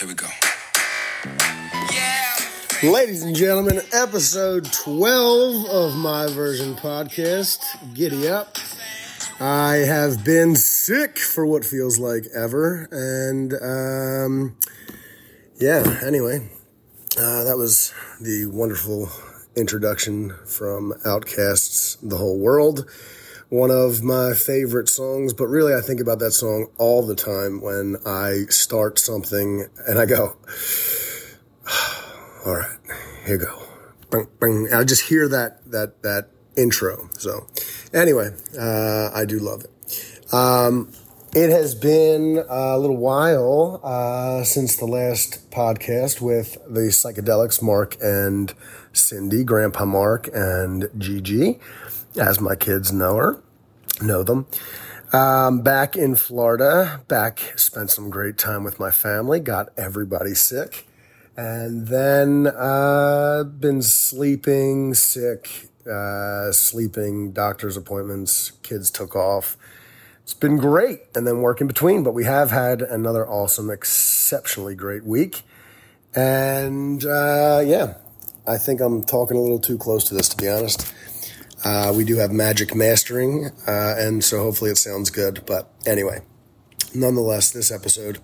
Here we go. Yeah. Ladies and gentlemen, episode 12 of My Version Podcast. Giddy up. I have been sick for what feels like ever. And, anyway, that was the wonderful introduction from Outkast's The Whole World. One of my favorite songs, but really I think about that song all the time when I start something and I go, all right, here you go. Bang, bang. I just hear that intro. So anyway, I do love it. It has been a little while since the last podcast with the psychedelics, Mark and Cindy, Grandpa Mark and Gigi, as my kids know them. Back in Florida, spent some great time with my family, got everybody sick, and then been sleeping sick, doctor's appointments, kids took off. It's been great, and then work in between, but we have had another awesome, exceptionally great week. And I think I'm talking a little too close to this, to be honest. We do have magic mastering, and so hopefully it sounds good. But anyway, nonetheless, this episode,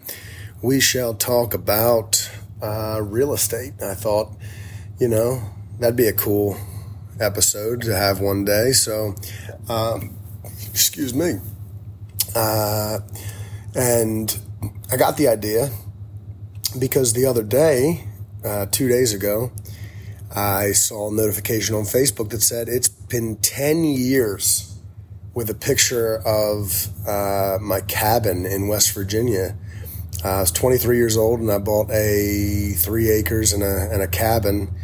we shall talk about real estate. I thought, that'd be a cool episode to have one day. So, excuse me. And I got the idea because the other day, 2 days ago, I saw a notification on Facebook that said it's been 10 years with a picture of my cabin in West Virginia. I was 23 years old and I bought 3 acres and a cabin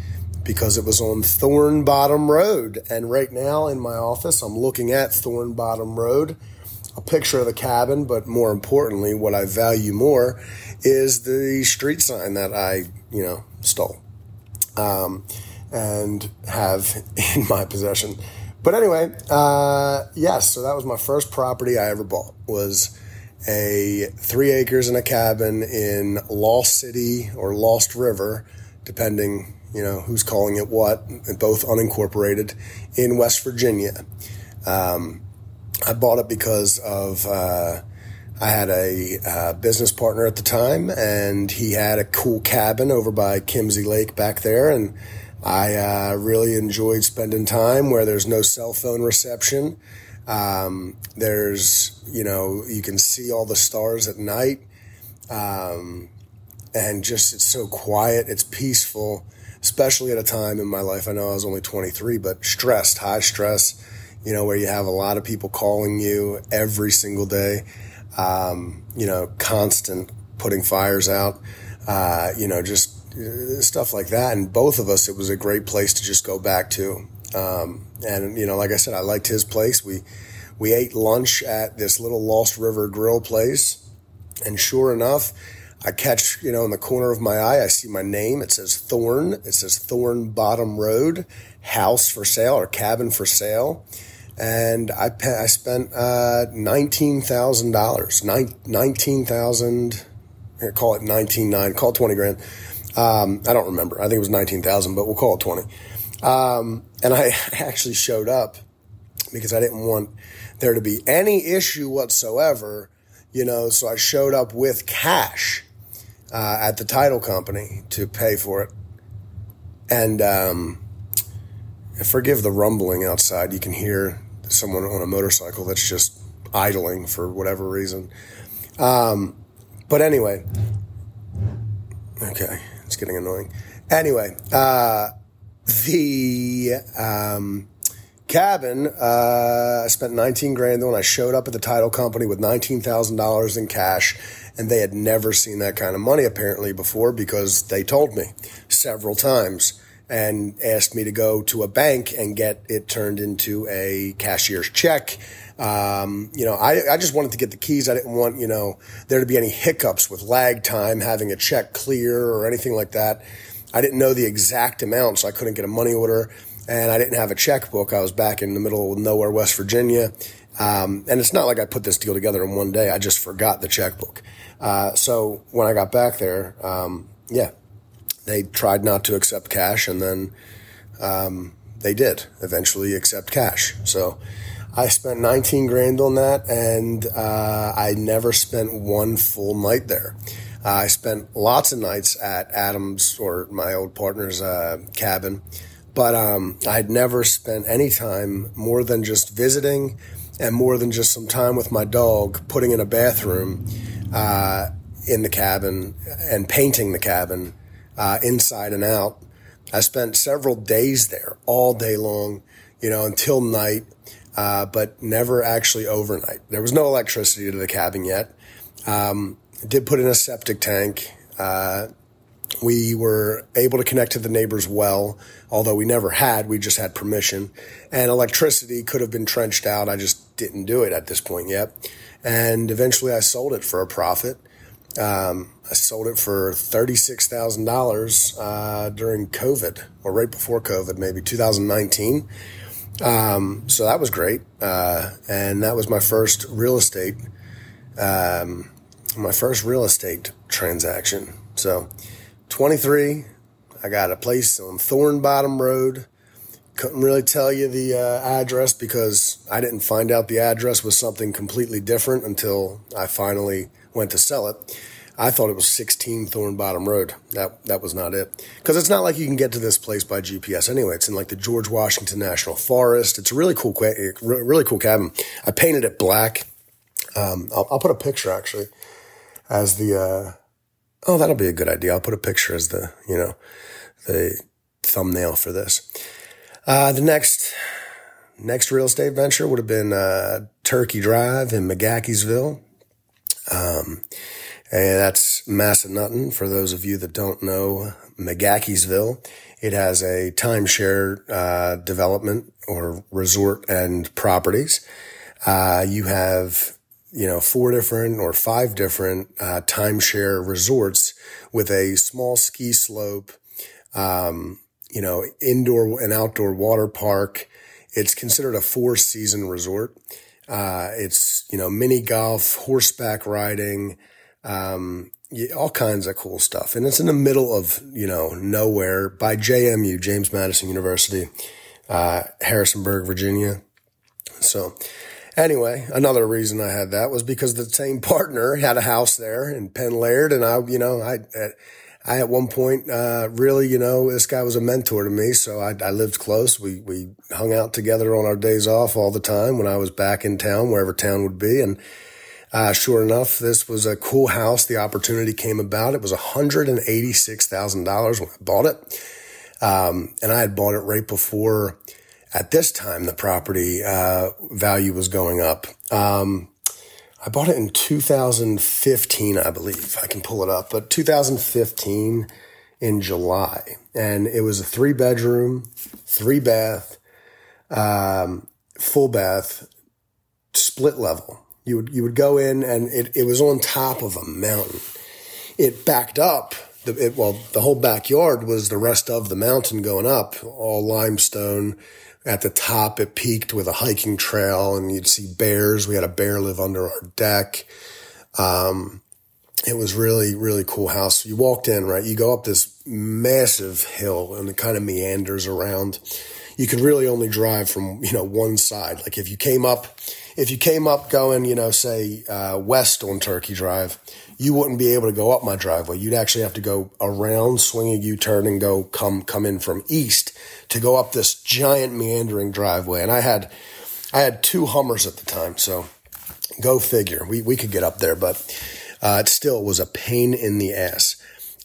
because it was on Thorn Bottom Road. And right now in my office, I'm looking at Thorn Bottom Road, a picture of the cabin, but more importantly, what I value more is the street sign that I, stole. And have in my possession. But anyway, so that was my first property I ever bought, was a 3 acres and a cabin in Lost City or Lost River, depending, who's calling it what, both unincorporated, in West Virginia. I bought it because of, I had a business partner at the time, and he had a cool cabin over by Kimsey Lake back there, and I really enjoyed spending time where there's no cell phone reception. There's, you can see all the stars at night, and just it's so quiet, it's peaceful, especially at a time in my life. I know I was only 23, but stressed, high stress, where you have a lot of people calling you every single day. Constant putting fires out, just stuff like that. And both of us, it was a great place to just go back to. And, like I said, I liked his place. We ate lunch at this little Lost River grill place. And sure enough, I catch, in the corner of my eye, I see my name. It says Thorn. It says Thorn Bottom Road, house for sale or cabin for sale. And I spent $19,000, here, call it 19.9, call it 20 grand. I don't remember. I think it was 19,000, but we'll call it 20. And I actually showed up because I didn't want there to be any issue whatsoever, so I showed up with cash at the title company to pay for it. And forgive the rumbling outside. You can hear someone on a motorcycle that's just idling for whatever reason. But anyway, okay, it's getting annoying. Anyway, the cabin, I spent 19 grand when I showed up at the title company with $19,000 in cash, and they had never seen that kind of money apparently before because they told me several times and asked me to go to a bank and get it turned into a cashier's check. I just wanted to get the keys. I didn't want, there to be any hiccups with lag time, having a check clear or anything like that. I didn't know the exact amount, so I couldn't get a money order, and I didn't have a checkbook. I was back in the middle of nowhere, West Virginia, And it's not like I put this deal together in one day. I just forgot the checkbook. So when I got back there, they tried not to accept cash, and then they did eventually accept cash. So I spent 19 grand on that, and I never spent one full night there. I spent lots of nights at Adam's, or my old partner's, cabin, but I'd never spent any time more than just visiting and more than just some time with my dog, putting in a bathroom in the cabin and painting the cabin inside and out. I spent several days there all day long, until night, but never actually overnight. There was no electricity to the cabin yet. Did put in a septic tank. We were able to connect to the neighbor's well, although we never had. We just had permission. And electricity could have been trenched out. I just didn't do it at this point yet. And eventually I sold it for a profit. I sold it for $36,000 during COVID, or right before COVID, maybe 2019. So that was great. And that was my first real estate transaction. So 23, I got a place on Thornbottom Road. Couldn't really tell you the address, because I didn't find out the address was something completely different until I finally went to sell it. I thought it was 16 Thornbottom Road. That was not it. Because it's not like you can get to this place by GPS anyway. It's in like the George Washington National Forest. It's a really cool cabin. I painted it black. I'll put a picture actually as the, oh, that'll be a good idea. I'll put a picture as the, the thumbnail for this. The next real estate venture would have been, Turkey Drive in McGackiesville. And that's Massanutten. For those of you that don't know McGackiesville, it has a timeshare, development or resort and properties. You have, 5 different timeshare resorts with a small ski slope, indoor and outdoor water park. It's considered a 4-season resort. It's, mini golf, horseback riding, all kinds of cool stuff. And it's in the middle of, nowhere by JMU, James Madison University, Harrisonburg, Virginia. So, anyway, another reason I had that was because the same partner had a house there in Penn Laird. And I at one point, really, this guy was a mentor to me. So I lived close. We hung out together on our days off all the time when I was back in town, wherever town would be. And, sure enough, this was a cool house. The opportunity came about. It was $186,000 when I bought it. And I had bought it right before, at this time, the property value was going up. I bought it in 2015, I believe. I can pull it up. But 2015 in July. And it was a 3-bedroom, 3-bath, full bath, split level. You would go in, and it was on top of a mountain. It backed up. The whole backyard was the rest of the mountain going up, all limestone. At the top, it peaked with a hiking trail, and you'd see bears. We had a bear live under our deck. It was really, really cool house. You walked in, right? You go up this massive hill, and it kind of meanders around. You could really only drive from, one side. Like if you came up going, say, west on Turkey Drive, you wouldn't be able to go up my driveway. You'd actually have to go around, swing a U-turn, and go come in from east to go up this giant meandering driveway. And I had 2 Hummers at the time, so go figure. We could get up there, but it still was a pain in the ass.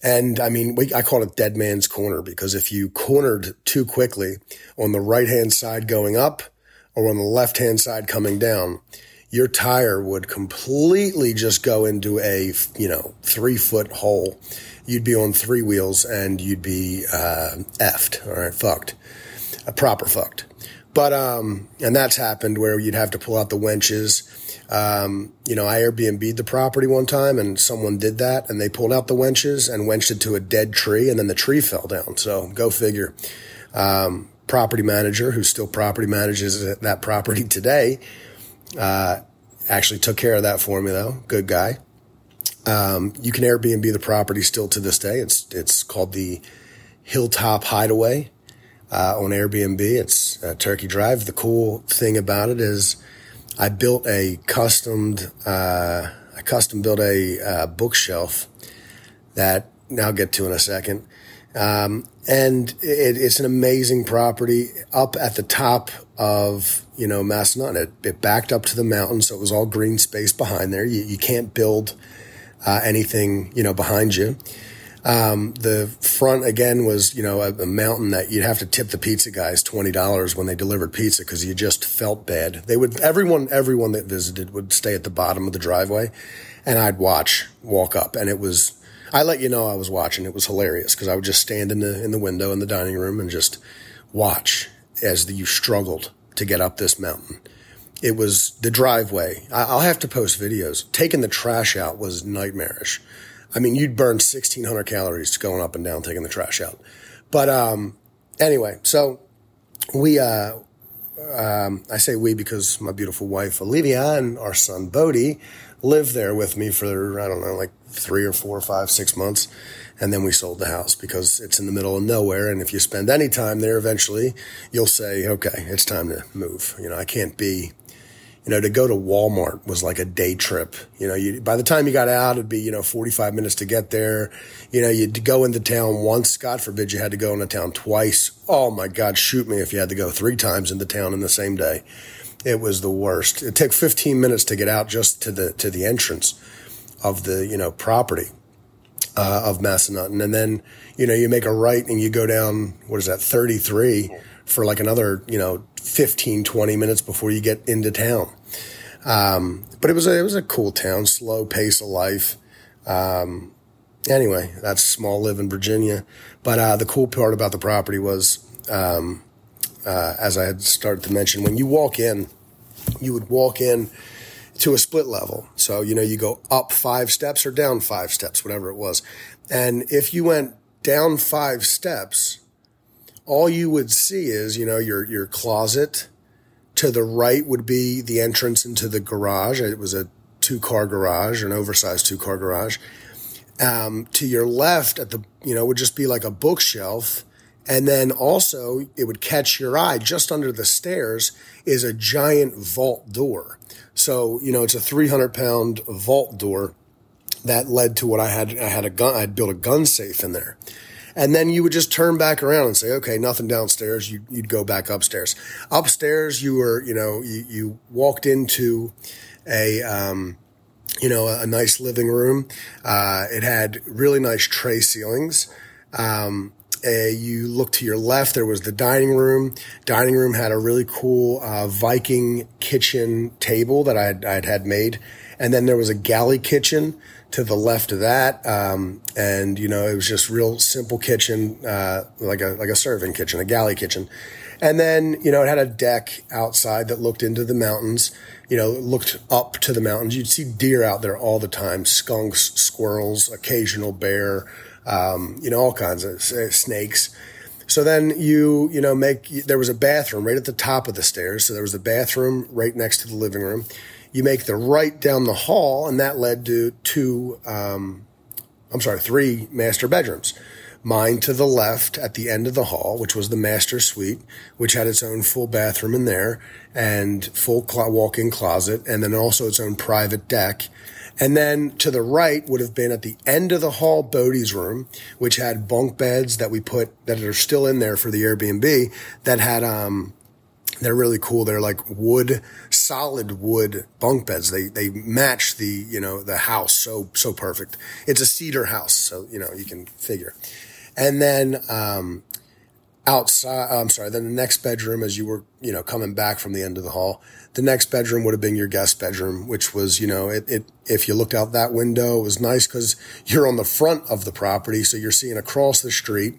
And I called it dead man's corner, because if you cornered too quickly on the right-hand side going up or on the left-hand side coming down, your tire would completely just go into a, 3-foot hole. You'd be on 3 wheels, and you'd be effed, all right, fucked, proper fucked. But, and that's happened where you'd have to pull out the winches. I Airbnb'd the property one time, and someone did that, and they pulled out the winches and winched it to a dead tree, and then the tree fell down. So go figure. Property manager, who still property manages that property today, Actually took care of that for me, though. Good guy. You can Airbnb the property still to this day. It's called the Hilltop Hideaway on Airbnb. It's Turkey Drive. The cool thing about it is I built a custom built a bookshelf that I'll get to in a second. And it's an amazing property up at the top of, Massanutten. It backed up to the mountain. So it was all green space behind there. You can't build, anything, behind you. The front again was, a mountain that you'd have to tip the pizza guys $20 when they delivered pizza, 'cause you just felt bad. Everyone that visited would stay at the bottom of the driveway, and I'd walk up, and I let you know I was watching. It was hilarious because I would just stand in the window in the dining room and just watch as you struggled to get up this mountain. It was the driveway. I'll have to post videos. Taking the trash out was nightmarish. I mean, you'd burn 1,600 calories going up and down taking the trash out. But anyway, so we I say we because my beautiful wife Olivia and our son Bodhi lived there with me for, 3 or 4 or 5, 6 months. And then we sold the house because it's in the middle of nowhere. And if you spend any time there, eventually you'll say, okay, it's time to move. I can't be, to go to Walmart was like a day trip. By the time you got out, it'd be, 45 minutes to get there. You'd go into town once. God forbid you had to go into town twice. Oh my God, shoot me if you had to go 3 times into town in the same day. It was the worst. It took 15 minutes to get out just to the entrance of the, property of Massanutten. And then, you make a right and you go down, 33 for like another, 15, 20 minutes before you get into town. But it was a cool town, slow pace of life. Anyway, that's small live in Virginia. But the cool part about the property was, as I had started to mention, when you walk in, you would walk in to a split level. So, you go up 5 steps or down 5 steps, whatever it was. And if you went down 5 steps, all you would see is, your closet. To the right would be the entrance into the garage. It was a 2-car garage, an oversized 2-car garage. To your left at the, would just be like a bookshelf. And then also it would catch your eye just under the stairs is a giant vault door. So, it's a 300-pound vault door that led to what I had a gun. I'd built a gun safe in there. And then you would just turn back around and say, okay, nothing downstairs. You'd go back upstairs. Upstairs, you were, you walked into a, a nice living room. It had really nice tray ceilings. You look to your left, there was the dining room. Dining room had a really cool Viking kitchen table that I'd had made. And then there was a galley kitchen to the left of that. And, it was just real simple kitchen, like a serving kitchen, a galley kitchen. And then, it had a deck outside that looked into the mountains, looked up to the mountains. You'd see deer out there all the time, skunks, squirrels, occasional bear, all kinds of snakes. So then there was a bathroom right at the top of the stairs. So there was a bathroom right next to the living room. You make the right down the hall, and that led to 3 master bedrooms. Mine to the left at the end of the hall, which was the master suite, which had its own full bathroom in there and full walk-in closet, and then also its own private deck. And then to the right would have been at the end of the hall, Bodhi's room, which had bunk beds that we put that are still in there for the Airbnb that had, they're really cool. They're like solid wood bunk beds. They match the, the house so perfect. It's a cedar house. So, you can figure. And then, then the next bedroom, as you were, coming back from the end of the hall, the next bedroom would have been your guest bedroom, which was, if you looked out that window, it was nice because you're on the front of the property. So you're seeing across the street,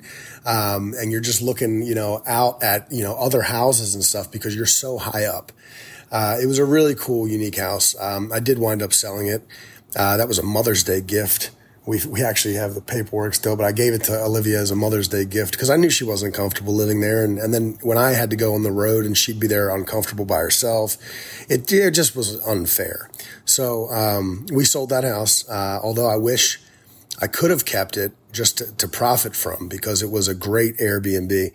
and you're just looking, out at, other houses and stuff because you're so high up. It was a really cool, unique house. I did wind up selling it. That was a Mother's Day gift. We actually have the paperwork still, but I gave it to Olivia as a Mother's Day gift because I knew she wasn't comfortable living there. And then when I had to go on the road and she'd be there uncomfortable by herself, it just was unfair. So we sold that house, although I wish I could have kept it just to profit from, because it was a great Airbnb.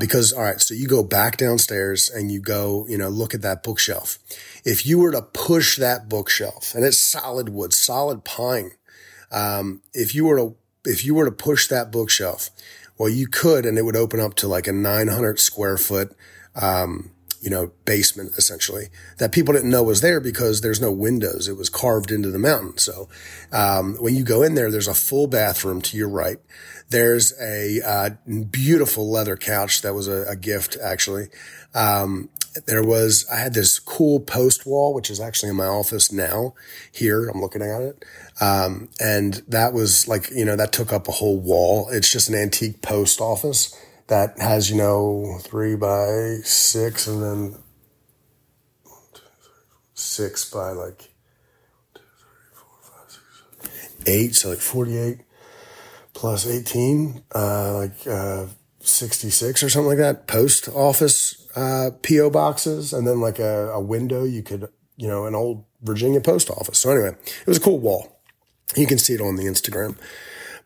Because, all right, so you go back downstairs and you go, look at that bookshelf. If you were to push that bookshelf, and it's solid wood, solid pine, if you were to push that bookshelf, well, you could, and it would open up to like a 900 square foot, basement essentially that people didn't know was there because there's no windows. It was carved into the mountain. So, when you go in there, there's a full bathroom to your right. There's a, beautiful leather couch that was a gift actually. I had this cool post wall, which is actually in my office now here. I'm looking at it. And that was like, that took up a whole wall. It's just an antique post office that has, 3 by 6 and then 6 by like 8. So like 48 plus 18, 66 or something like that. Post office. PO boxes, and then like a window you could, an old Virginia post office. So anyway, it was a cool wall. You can see it on the Instagram,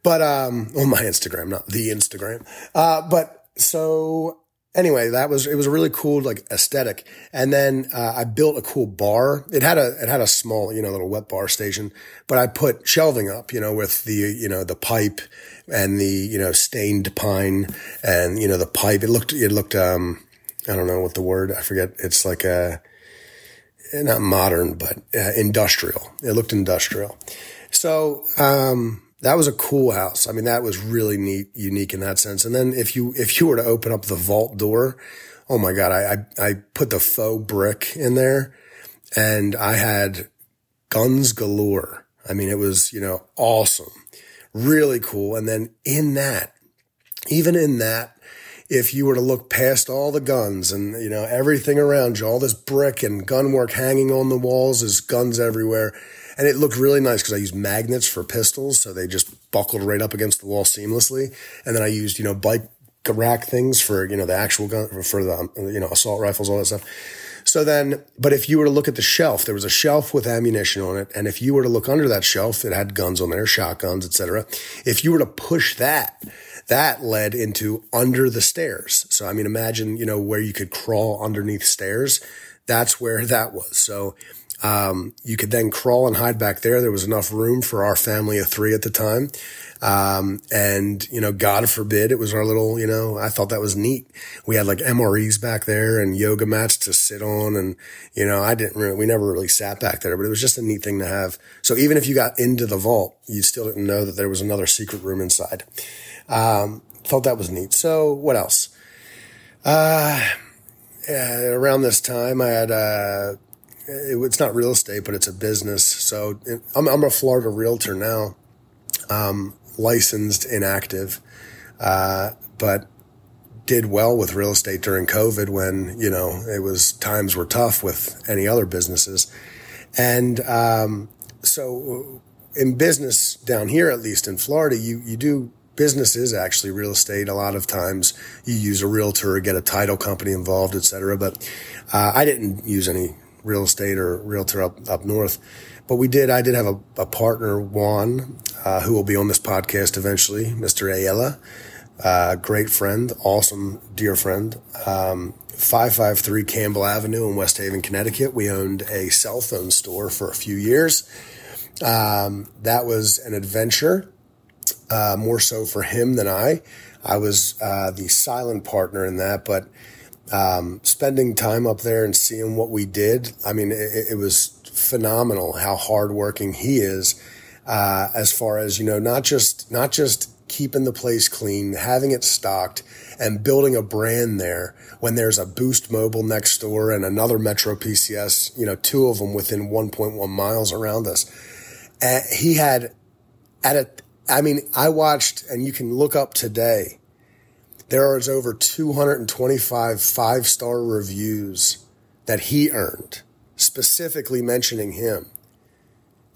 but, on my Instagram, not the Instagram. But so anyway, it was a really cool, like aesthetic. And then, I built a cool bar. It had a small, little wet bar station, but I put shelving up, with the, the pipe and the, stained pine and, the pipe. It looked, I don't know what the word, I forget. It's like not modern, but industrial. It looked industrial. So, that was a cool house. I mean, that was really unique in that sense. And then if you were to open up the vault door, oh my God, I put the faux brick in there and I had guns galore. I mean, it was, awesome, really cool. And then even in that, if you were to look past all the guns and, everything around you, all this brick and gun work hanging on the walls, there's guns everywhere. And it looked really nice because I used magnets for pistols. So they just buckled right up against the wall seamlessly. And then I used, bike rack things for, the actual gun for the, assault rifles, all that stuff. So then, but if you were to look at the shelf, there was a shelf with ammunition on it. And if you were to look under that shelf, it had guns on there, shotguns, etc. If you were to push that led into under the stairs. So, I mean, imagine, where you could crawl underneath stairs. That's where that was. So, you could then crawl and hide back there. There was enough room for our family of 3 at the time. And, God forbid, it was our little, I thought that was neat. We had like MREs back there and yoga mats to sit on. And, we never really sat back there, but it was just a neat thing to have. So even if you got into the vault, you still didn't know that there was another secret room inside. Thought that was neat. So what else? Around this time I had, it's not real estate, but it's a business. So I'm a Florida realtor now, licensed, inactive, but did well with real estate during COVID when, times were tough with any other businesses. And, so in business down here, at least in Florida, you do business is actually real estate. A lot of times you use a realtor, get a title company involved, et cetera. But, I didn't use any real estate or realtor up north. But I did have a partner, Juan, who will be on this podcast eventually, Mr. Ayala, great friend, awesome, dear friend, 553 Campbell Avenue in West Haven, Connecticut. We owned a cell phone store for a few years. That was an adventure, more so for him than I. I was the silent partner in that, but spending time up there and seeing what we did. I mean, it was phenomenal how hardworking he is, as far as, not just keeping the place clean, having it stocked and building a brand there when there's a Boost Mobile next door and another Metro PCS, 2 of them within 1.1 miles around us. He had I watched, and you can look up today, there is over 225 5-star reviews that he earned, specifically mentioning him.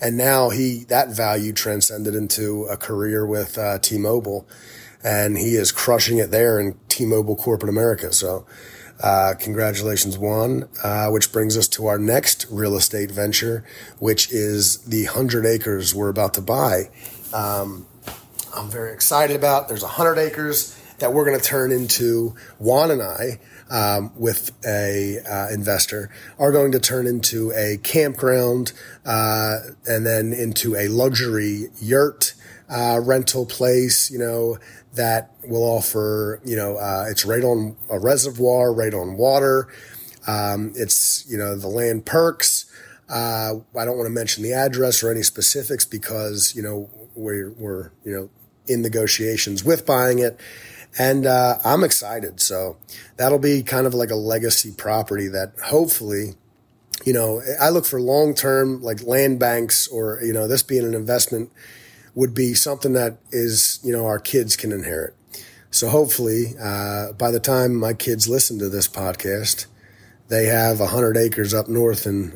And now that value transcended into a career with T-Mobile, and he is crushing it there in T-Mobile corporate America. So congratulations, Juan, which brings us to our next real estate venture, which is the 100 acres we're about to buy. I'm very excited about. There's 100 acres that we're going to turn into, Juan and I, with a investor, are going to turn into a campground and then into a luxury yurt rental place, you know, that will offer, you know, it's right on a reservoir, right on water. It's, you know, the land perks. I don't want to mention the address or any specifics because, you know, we're you know, in negotiations with buying it. And I'm excited. So that'll be kind of like a legacy property that hopefully, you know, I look for long-term, like land banks, or, you know, this being an investment would be something that is, you know, our kids can inherit. So hopefully by the time my kids listen to this podcast, they have 100 acres up north in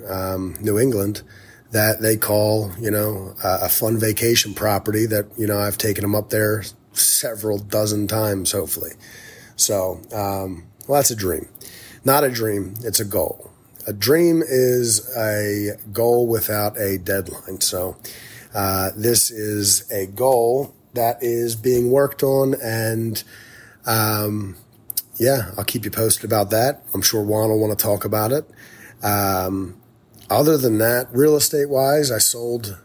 New England that they call, you know, a fun vacation property that, you know, I've taken them up there several dozen times, hopefully. So, well, that's a dream. Not a dream, it's a goal. A dream is a goal without a deadline. So, this is a goal that is being worked on, and, yeah, I'll keep you posted about that. I'm sure Juan will want to talk about it. Other than that, real estate wise, I sold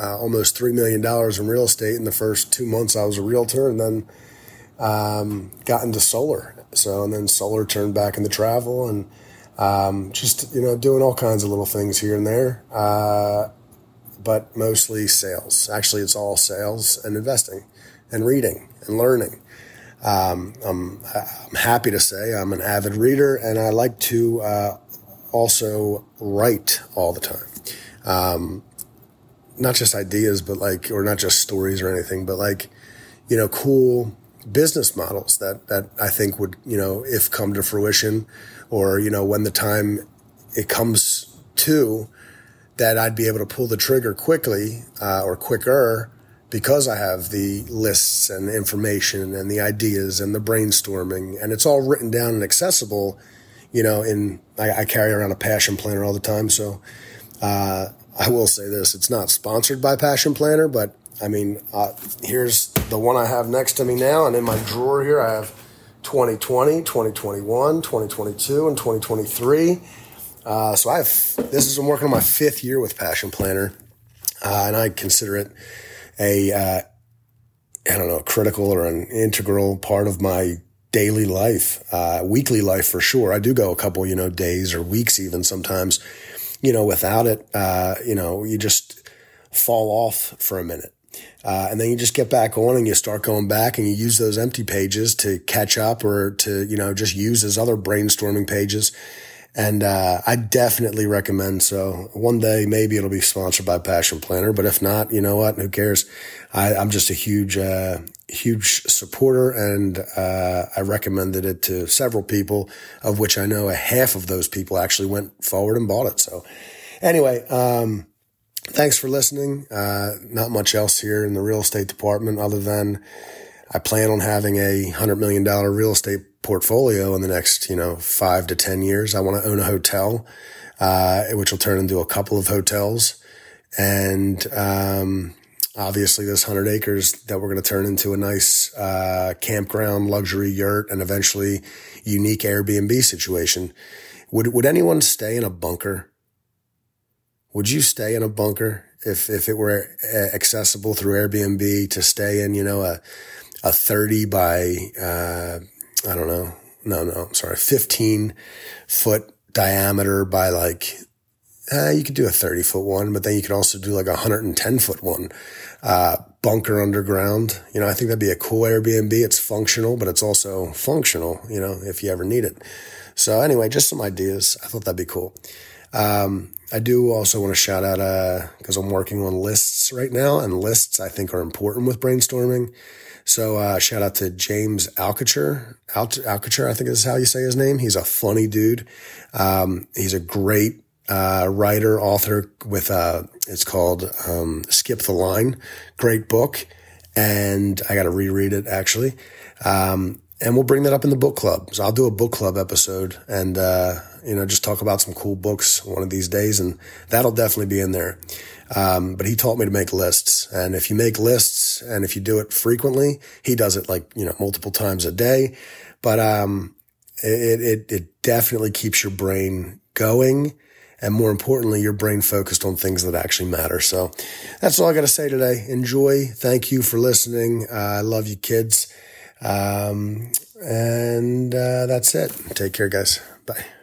almost $3 million in real estate in the first 2 months I was a realtor, and then got into solar. So, and then solar turned back into travel, and just, you know, doing all kinds of little things here and there, but mostly sales. Actually, it's all sales and investing and reading and learning. I'm happy to say I'm an avid reader, and I like to also write all the time. Not just ideas, but like, or not just stories or anything, but like, you know, cool business models that I think would, you know, if come to fruition, or, you know, when the time it comes to that, I'd be able to pull the trigger quickly, or quicker, because I have the lists and information and the ideas and the brainstorming, and it's all written down and accessible, you know, I carry around a Passion Planner all the time. So, I will say this, it's not sponsored by Passion Planner, but I mean, here's the one I have next to me now. And in my drawer here, I have 2020, 2021, 2022, and 2023. So this is, I'm working on my fifth year with Passion Planner. And I consider it a critical or an integral part of my daily life, weekly life for sure. I do go a couple, you know, days or weeks even sometimes, you know, without it, you know, you just fall off for a minute. And then you just get back on, and you start going back, and you use those empty pages to catch up, or to, you know, just use as other brainstorming pages. And, I definitely recommend. So one day maybe it'll be sponsored by Passion Planner, but if not, you know what? Who cares? I'm just a huge supporter, and I recommended it to several people, of which I know a half of those people actually went forward and bought it. So anyway, thanks for listening. Not much else here in the real estate department, other than I plan on having a $100 million real estate portfolio in the next, you know, 5 to 10 years. I want to own a hotel, which will turn into a couple of hotels, and obviously, this 100 acres that we're going to turn into a nice campground, luxury yurt, and eventually unique Airbnb situation. Would anyone stay in a bunker? Would you stay in a bunker if it were accessible through Airbnb to stay in, you know, a 30 by, I don't know. No, I'm sorry. 15-foot diameter by like, you could do a 30-foot one, but then you could also do like a 110-foot one, bunker underground. You know, I think that'd be a cool Airbnb. It's functional, but it's also functional, you know, if you ever need it. So anyway, just some ideas. I thought that'd be cool. I do also want to shout out, cause I'm working on lists right now, and lists I think are important with brainstorming. So, shout out to James Altucher, I think is how you say his name. He's a funny dude. He's a great writer, author with, it's called, Skip the Line. Great book. And I got to reread it actually. And we'll bring that up in the book club. So I'll do a book club episode and, just talk about some cool books one of these days, and that'll definitely be in there. But he taught me to make lists. And if you make lists and if you do it frequently, he does it like, multiple times a day. But, it definitely keeps your brain going. And more importantly, your brain focused on things that actually matter. So that's all I got to say today. Enjoy. Thank you for listening. I love you kids. That's it. Take care, guys. Bye.